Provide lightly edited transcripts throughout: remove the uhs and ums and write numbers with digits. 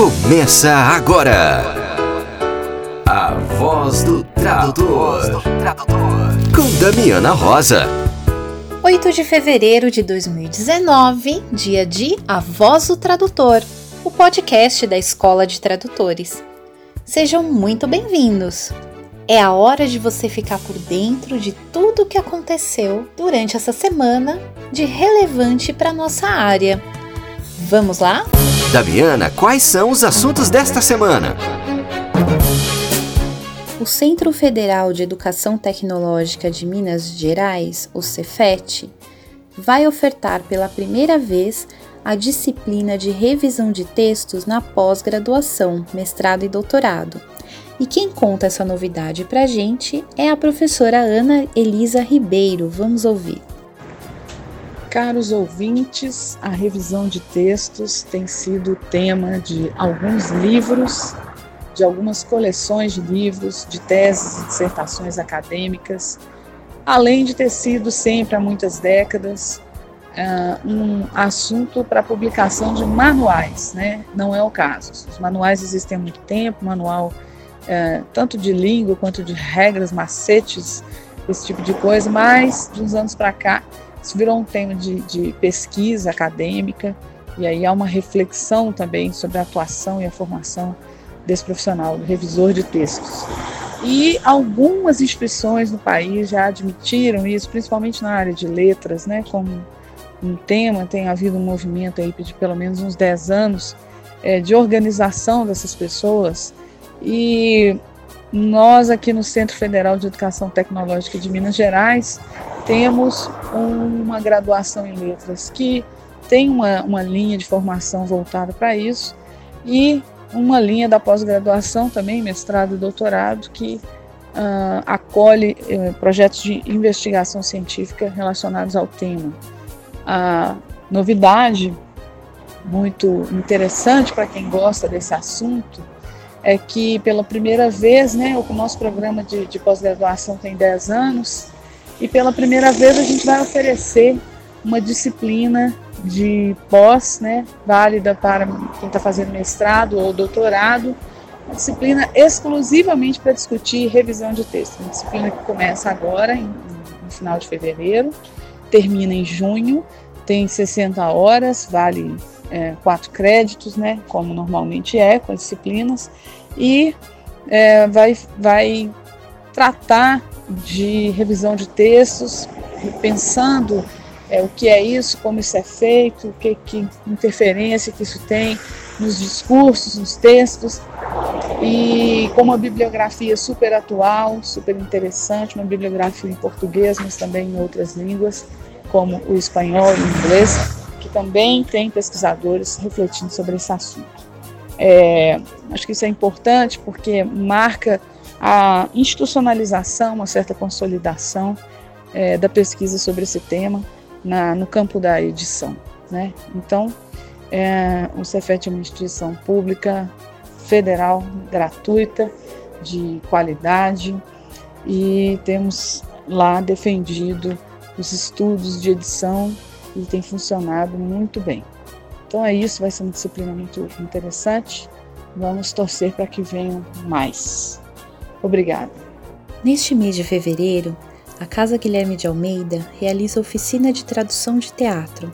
Começa agora a Voz do Tradutor com Damiana Rosa. 8 de fevereiro de 2019, dia de A Voz do Tradutor, o podcast da Escola de Tradutores. Sejam muito bem-vindos. É a hora de você ficar por dentro de tudo o que aconteceu durante essa semana de relevante para nossa área. Vamos lá? Damiana, quais são os assuntos desta semana? O Centro Federal de Educação Tecnológica de Minas Gerais, o CEFET, vai ofertar pela primeira vez a disciplina de revisão de textos na pós-graduação, mestrado e doutorado. E quem conta essa novidade pra gente é a professora Ana Elisa Ribeiro. Vamos ouvir. Caros ouvintes, a revisão de textos tem sido tema de alguns livros, de algumas coleções de livros, de teses e dissertações acadêmicas, além de ter sido sempre, há muitas décadas, um assunto para publicação de manuais, né? Não é o caso. Os manuais existem há muito tempo, manual tanto de língua quanto de regras, macetes, esse tipo de coisa, mas de uns anos para cá isso virou um tema de pesquisa acadêmica, e aí há uma reflexão também sobre a atuação e a formação desse profissional, do revisor de textos. E algumas instituições no país já admitiram isso, principalmente na área de letras, né, como um tema. Tem havido um movimento aí de pelo menos uns 10 anos de organização dessas pessoas. E nós aqui no Centro Federal de Educação Tecnológica de Minas Gerais temos uma graduação em letras que tem uma linha de formação voltada para isso, e uma linha da pós-graduação também, mestrado e doutorado, que acolhe projetos de investigação científica relacionados ao tema. A novidade muito interessante para quem gosta desse assunto é que, pela primeira vez, né, o nosso programa de pós-graduação tem 10 anos, e pela primeira vez a gente vai oferecer uma disciplina de pós, né, válida para quem está fazendo mestrado ou doutorado, uma disciplina exclusivamente para discutir revisão de texto, uma disciplina que começa agora, no final de fevereiro, termina em junho, tem 60 horas, vale 4 créditos, né, como normalmente é com as disciplinas, e vai tratar de revisão de textos, pensando o que é isso, como isso é feito, que interferência que isso tem nos discursos, nos textos, e com uma bibliografia super atual, super interessante, uma bibliografia em português, mas também em outras línguas, como o espanhol e o inglês, que também tem pesquisadores refletindo sobre esse assunto. Acho que isso é importante porque marca a institucionalização, uma certa consolidação da pesquisa sobre esse tema no campo da edição, né? Então, o CEFET é uma instituição pública, federal, gratuita, de qualidade, e temos lá defendido os estudos de edição e tem funcionado muito bem. Então é isso, vai ser uma disciplina muito interessante. Vamos torcer para que venham mais. Obrigada. Neste mês de fevereiro, a Casa Guilherme de Almeida realiza oficina de tradução de teatro.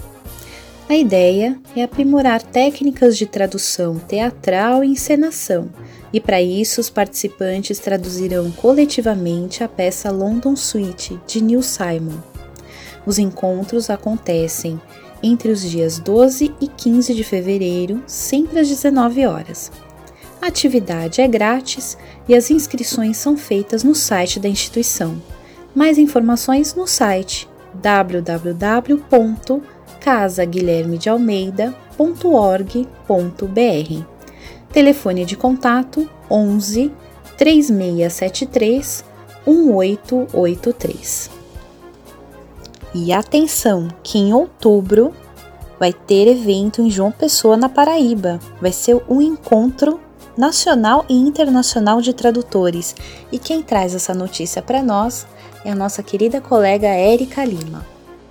A ideia é aprimorar técnicas de tradução teatral e encenação, e para isso os participantes traduzirão coletivamente a peça London Suite, de Neil Simon. Os encontros acontecem entre os dias 12 e 15 de fevereiro, sempre às 19 horas. A atividade é grátis e as inscrições são feitas no site da instituição. Mais informações no site www.casaguilhermedealmeida.org.br. Telefone de contato 11 3673 1883. E atenção, que em outubro vai ter evento em João Pessoa, na Paraíba. Vai ser um encontro nacional e internacional de tradutores. E quem traz essa notícia para nós é a nossa querida colega Érica Lima.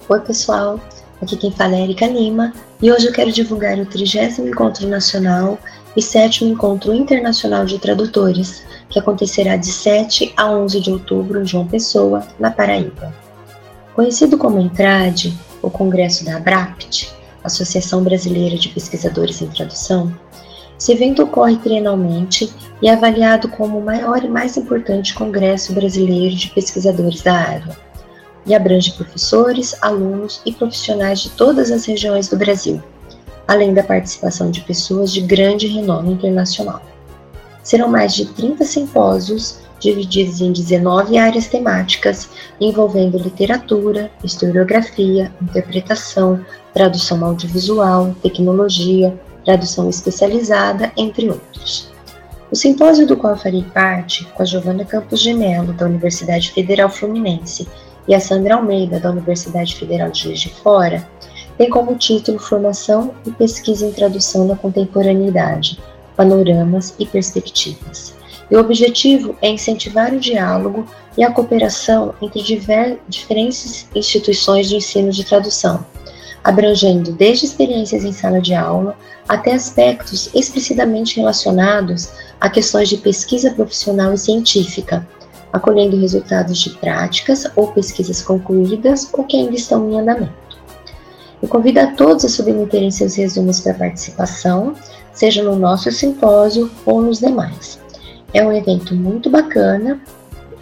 Oi, pessoal. Aqui quem fala é Érica Lima e hoje eu quero divulgar o 30º Encontro Nacional e 7º Encontro Internacional de Tradutores, que acontecerá de 7 a 11 de outubro em João Pessoa, na Paraíba. Conhecido como ENTRADE, o Congresso da ABRAPT, Associação Brasileira de Pesquisadores em Tradução, esse evento ocorre trienalmente e é avaliado como o maior e mais importante congresso brasileiro de pesquisadores da área, e abrange professores, alunos e profissionais de todas as regiões do Brasil, além da participação de pessoas de grande renome internacional. Serão mais de 30 simpósios, divididos em 19 áreas temáticas, envolvendo literatura, historiografia, interpretação, tradução audiovisual, tecnologia, tradução especializada, entre outros. O simpósio do qual eu farei parte, com a Giovanna Campos Gemello, da Universidade Federal Fluminense, e a Sandra Almeida, da Universidade Federal de Juiz de Fora, tem como título Formação e Pesquisa em Tradução na Contemporaneidade, Panoramas e Perspectivas. E o objetivo é incentivar o diálogo e a cooperação entre diferentes instituições de ensino de tradução, abrangendo desde experiências em sala de aula até aspectos explicitamente relacionados a questões de pesquisa profissional e científica, acolhendo resultados de práticas ou pesquisas concluídas ou que ainda estão em andamento. Eu convido a todos a submeterem seus resumos para participação, seja no nosso simpósio ou nos demais. É um evento muito bacana,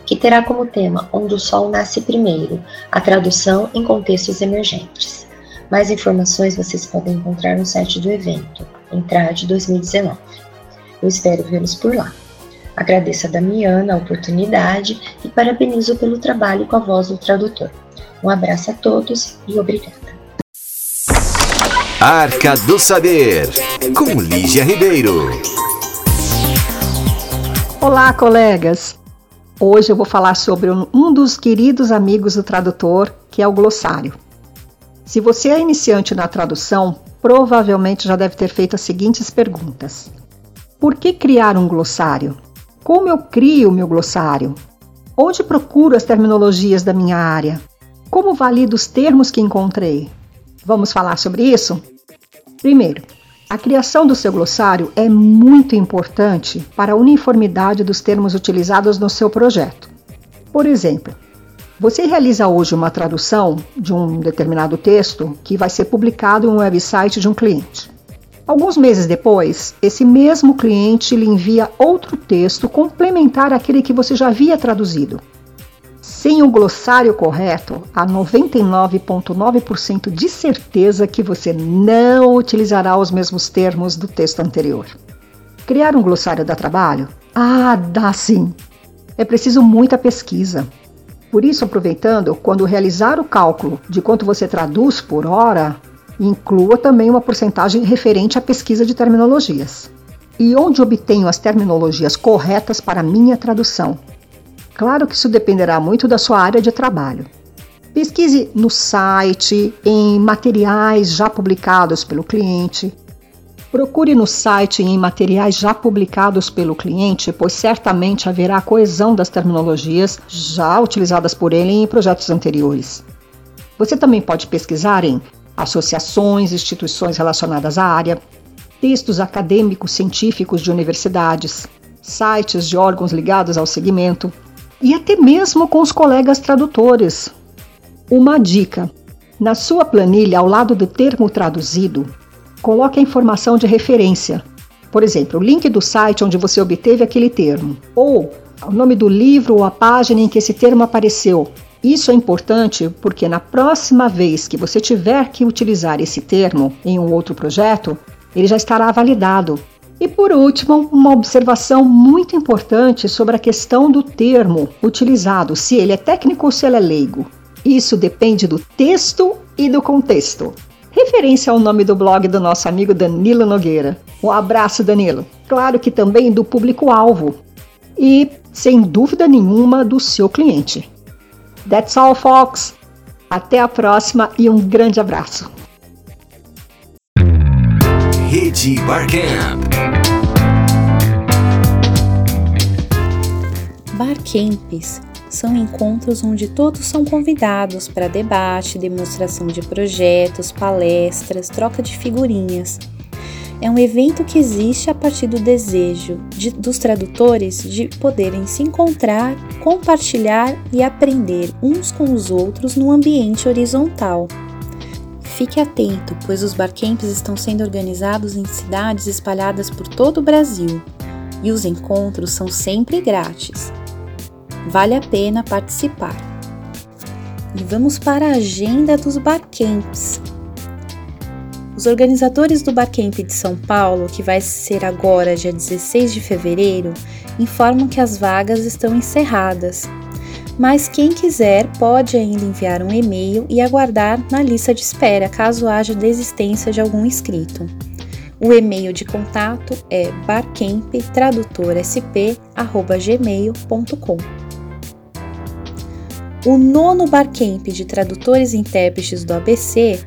que terá como tema Onde o Sol Nasce Primeiro, a tradução em contextos emergentes. Mais informações vocês podem encontrar no site do evento, ENTRADE 2019. Eu espero vê-los por lá. Agradeço a Damiana a oportunidade e parabenizo pelo trabalho com a Voz do Tradutor. Um abraço a todos e obrigada. Arca do Saber, com Lígia Ribeiro. Olá, colegas! Hoje eu vou falar sobre um dos queridos amigos do tradutor, que é o glossário. Se você é iniciante na tradução, provavelmente já deve ter feito as seguintes perguntas. Por que criar um glossário? Como eu crio o meu glossário? Onde procuro as terminologias da minha área? Como valido os termos que encontrei? Vamos falar sobre isso? Primeiro, a criação do seu glossário é muito importante para a uniformidade dos termos utilizados no seu projeto. Por exemplo, você realiza hoje uma tradução de um determinado texto que vai ser publicado em um website de um cliente. Alguns meses depois, esse mesmo cliente lhe envia outro texto complementar àquele que você já havia traduzido. Sem o glossário correto, há 99,9% de certeza que você não utilizará os mesmos termos do texto anterior. Criar um glossário dá trabalho? Ah, dá sim! É preciso muita pesquisa. Por isso, aproveitando, quando realizar o cálculo de quanto você traduz por hora, inclua também uma porcentagem referente à pesquisa de terminologias. E onde obtenho as terminologias corretas para a minha tradução? Claro que isso dependerá muito da sua área de trabalho. Pesquise no site, em materiais já publicados pelo cliente. Procure no site e em materiais já publicados pelo cliente, pois certamente haverá coesão das terminologias já utilizadas por ele em projetos anteriores. Você também pode pesquisar em associações, instituições relacionadas à área, textos acadêmicos científicos de universidades, sites de órgãos ligados ao segmento e até mesmo com os colegas tradutores. Uma dica: na sua planilha, ao lado do termo traduzido, coloque a informação de referência, por exemplo, o link do site onde você obteve aquele termo, ou o nome do livro ou a página em que esse termo apareceu. Isso é importante porque na próxima vez que você tiver que utilizar esse termo em um outro projeto, ele já estará validado. E por último, uma observação muito importante sobre a questão do termo utilizado, se ele é técnico ou se ele é leigo. Isso depende do texto e do contexto. Referência ao nome do blog do nosso amigo Danilo Nogueira. Um abraço, Danilo. Claro que também do público-alvo e, sem dúvida nenhuma, do seu cliente. That's all, folks. Até a próxima e um grande abraço. Rede Barcamp. Barcamps são encontros onde todos são convidados para debate, demonstração de projetos, palestras, troca de figurinhas. É um evento que existe a partir do desejo dos tradutores de poderem se encontrar, compartilhar e aprender uns com os outros num ambiente horizontal. Fique atento, pois os Barcamps estão sendo organizados em cidades espalhadas por todo o Brasil e os encontros são sempre grátis. Vale a pena participar. E vamos para a agenda dos Barcamps. Os organizadores do Barcamp de São Paulo, que vai ser agora dia 16 de fevereiro, informam que as vagas estão encerradas, mas quem quiser pode ainda enviar um e-mail e aguardar na lista de espera, caso haja desistência de algum inscrito. O e-mail de contato é barcamptradutores@gmail.com. O 9º Barcamp de Tradutores e Intérpretes do ABC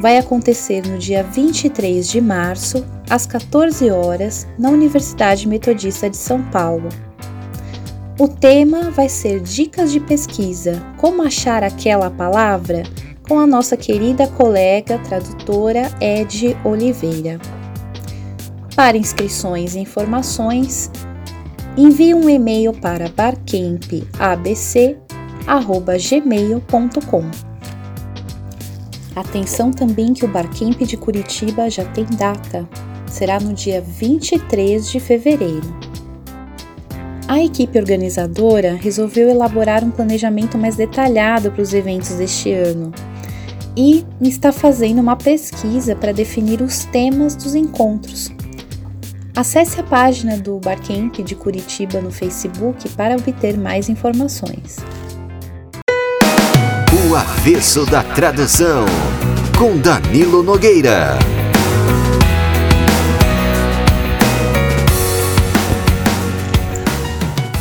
vai acontecer no dia 23 de março, às 14 horas, na Universidade Metodista de São Paulo. O tema vai ser Dicas de Pesquisa, como achar aquela palavra, com a nossa querida colega tradutora Edi Oliveira. Para inscrições e informações, envie um e-mail para barcampabc@gmail.com. Atenção também que o Barcamp de Curitiba já tem data. Será no dia 23 de fevereiro. A equipe organizadora resolveu elaborar um planejamento mais detalhado para os eventos deste ano e está fazendo uma pesquisa para definir os temas dos encontros. Acesse a página do Barcamp de Curitiba no Facebook para obter mais informações. O Avesso da Tradução, com Danilo Nogueira.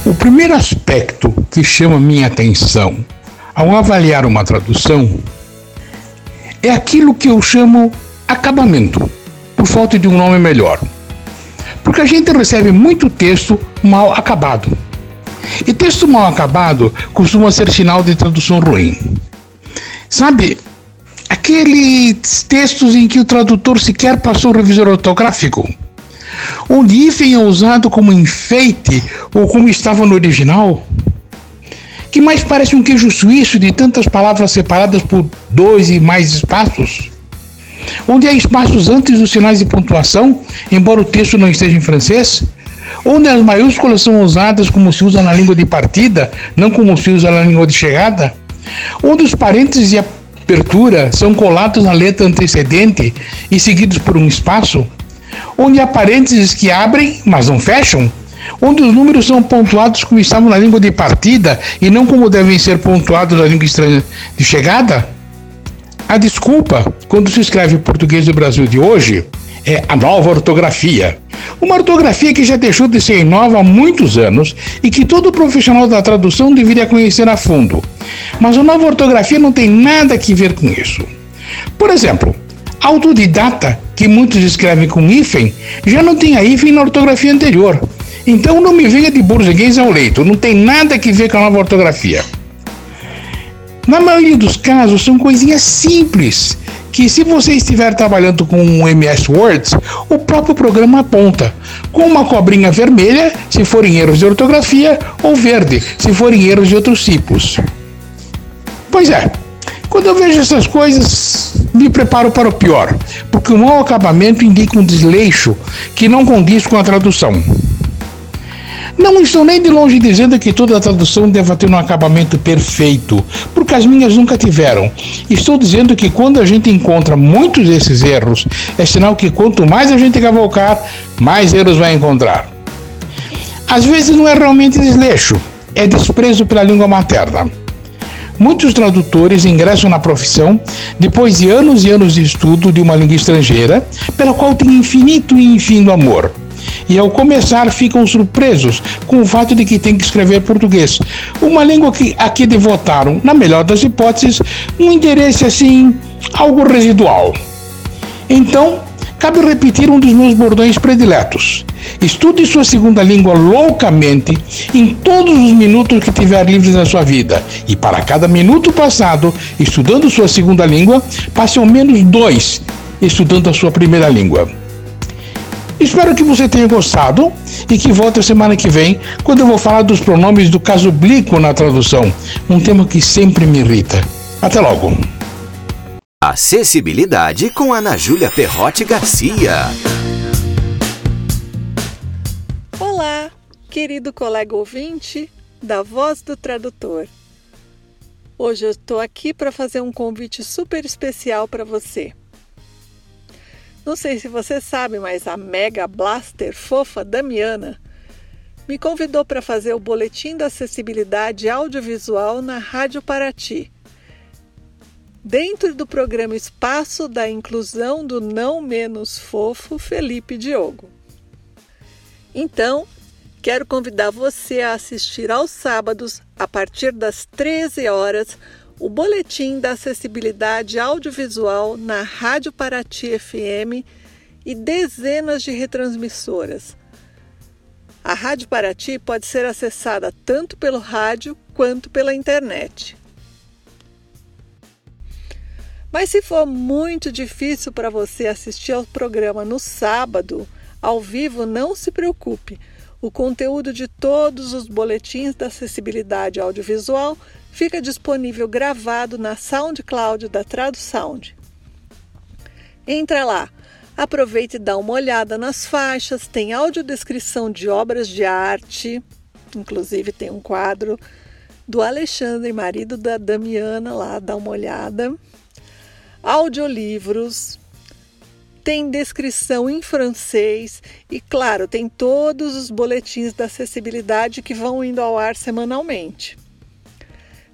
O primeiro aspecto que chama minha atenção ao avaliar uma tradução é aquilo que eu chamo acabamento, por falta de um nome melhor. Porque a gente recebe muito texto mal acabado. E texto mal acabado costuma ser sinal de tradução ruim. Sabe, aqueles textos em que o tradutor sequer passou o revisor ortográfico, onde hífen é usado como enfeite ou como estava no original, que mais parece um queijo suíço de tantas palavras separadas por dois e mais espaços, onde há espaços antes dos sinais de pontuação, embora o texto não esteja em francês, onde as maiúsculas são usadas como se usa na língua de partida, não como se usa na língua de chegada, onde os parênteses de abertura são colados na letra antecedente e seguidos por um espaço, onde há parênteses que abrem, mas não fecham, onde os números são pontuados como estavam na língua de partida e não como devem ser pontuados na língua de chegada. A desculpa, quando se escreve o português do Brasil de hoje, é a nova ortografia. Uma ortografia que já deixou de ser nova há muitos anos e que todo profissional da tradução deveria conhecer a fundo. Mas a nova ortografia não tem nada a ver com isso. Por exemplo, autodidata, que muitos escrevem com hífen, já não tem a hífen na ortografia anterior. Então não me venha de burguês ao leito, não tem nada a ver com a nova ortografia. Na maioria dos casos são coisinhas simples, que se você estiver trabalhando com um MS Word, o próprio programa aponta, com uma cobrinha vermelha, se forem erros de ortografia, ou verde, se forem erros de outros tipos. Pois é, quando eu vejo essas coisas, me preparo para o pior, porque o mau acabamento indica um desleixo que não condiz com a tradução. Não estou nem de longe dizendo que toda a tradução deva ter um acabamento perfeito, porque as minhas nunca tiveram. Estou dizendo que quando a gente encontra muitos desses erros, é sinal que quanto mais a gente cavalgar, mais erros vai encontrar. Às vezes não é realmente desleixo, é desprezo pela língua materna. Muitos tradutores ingressam na profissão depois de anos e anos de estudo de uma língua estrangeira, pela qual tem infinito e infindo amor. E ao começar ficam surpresos com o fato de que tem que escrever português, uma língua que aqui devotaram, na melhor das hipóteses, um interesse assim, algo residual. Então, cabe repetir um dos meus bordões prediletos. Estude sua segunda língua loucamente em todos os minutos que tiver livres na sua vida. E para cada minuto passado estudando sua segunda língua, passe ao menos 2 estudando a sua primeira língua. Espero que você tenha gostado e que volte a semana que vem, quando eu vou falar dos pronomes do caso oblíquo na tradução, um tema que sempre me irrita. Até logo! Acessibilidade com Ana Júlia Perrotti Garcia. Olá, querido colega ouvinte da Voz do Tradutor. Hoje eu estou aqui para fazer um convite super especial para você. Não sei se você sabe, mas a mega blaster fofa Damiana me convidou para fazer o Boletim da Acessibilidade Audiovisual na Rádio Paraty, dentro do programa Espaço da Inclusão do não menos fofo Felipe Diogo. Então, quero convidar você a assistir aos sábados, a partir das 13 horas, o Boletim da Acessibilidade Audiovisual na Rádio Paraty FM e dezenas de retransmissoras. A Rádio Paraty pode ser acessada tanto pelo rádio quanto pela internet. Mas se for muito difícil para você assistir ao programa no sábado, ao vivo, não se preocupe. O conteúdo de todos os boletins da acessibilidade audiovisual fica disponível gravado na SoundCloud da TraduSound. Entra lá, aproveita e dá uma olhada nas faixas, tem audiodescrição de obras de arte, inclusive tem um quadro do Alexandre, marido da Damiana, lá, dá uma olhada. Audiolivros, tem descrição em francês e, claro, tem todos os boletins da acessibilidade que vão indo ao ar semanalmente.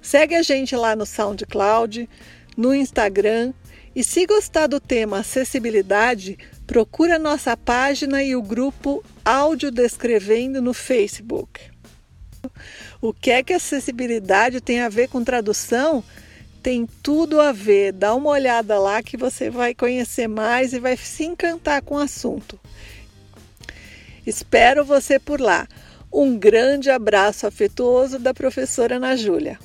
Segue a gente lá no SoundCloud, no Instagram e, se gostar do tema acessibilidade, procura nossa página e o grupo Áudio Descrevendo no Facebook. O que é que acessibilidade tem a ver com tradução? Tem tudo a ver, dá uma olhada lá que você vai conhecer mais e vai se encantar com o assunto. Espero você por lá. Um grande abraço afetuoso da professora Ana Júlia.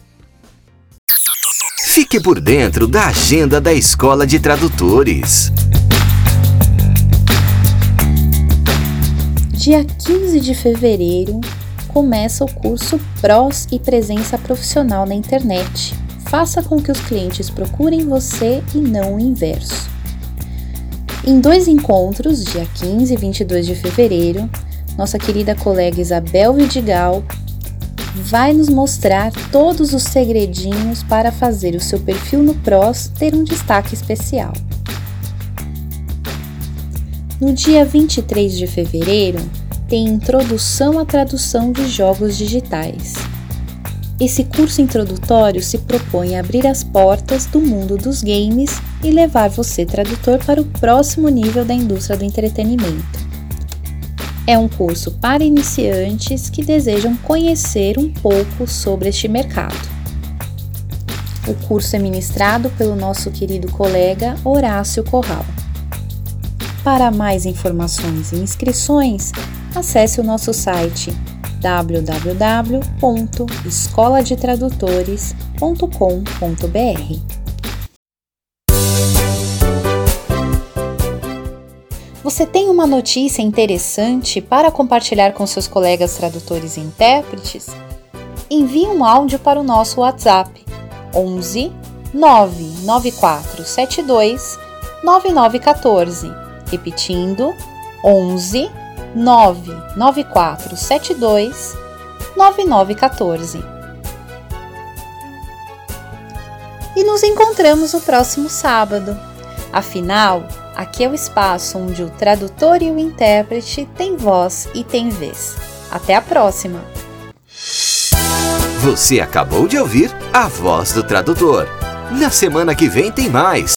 Fique por dentro da agenda da Escola de Tradutores. Dia 15 de fevereiro começa o curso PROS e Presença Profissional na Internet. Faça com que os clientes procurem você e não o inverso. Em 2 encontros, dia 15 e 22 de fevereiro, nossa querida colega Isabel Vidigal vai nos mostrar todos os segredinhos para fazer o seu perfil no PROS ter um destaque especial. No dia 23 de fevereiro, tem Introdução à Tradução de Jogos Digitais. Esse curso introdutório se propõe a abrir as portas do mundo dos games e levar você, tradutor, para o próximo nível da indústria do entretenimento. É um curso para iniciantes que desejam conhecer um pouco sobre este mercado. O curso é ministrado pelo nosso querido colega Horácio Corral. Para mais informações e inscrições, acesse o nosso site www.escoladetradutores.com.br. Você tem uma notícia interessante para compartilhar com seus colegas tradutores e intérpretes? Envie um áudio para o nosso WhatsApp 11 99472 9914, repetindo 11 99472 9914. E nos encontramos no próximo sábado. Afinal, aqui é o espaço onde o tradutor e o intérprete têm voz e têm vez. Até a próxima! Você acabou de ouvir a Voz do Tradutor. Na semana que vem tem mais.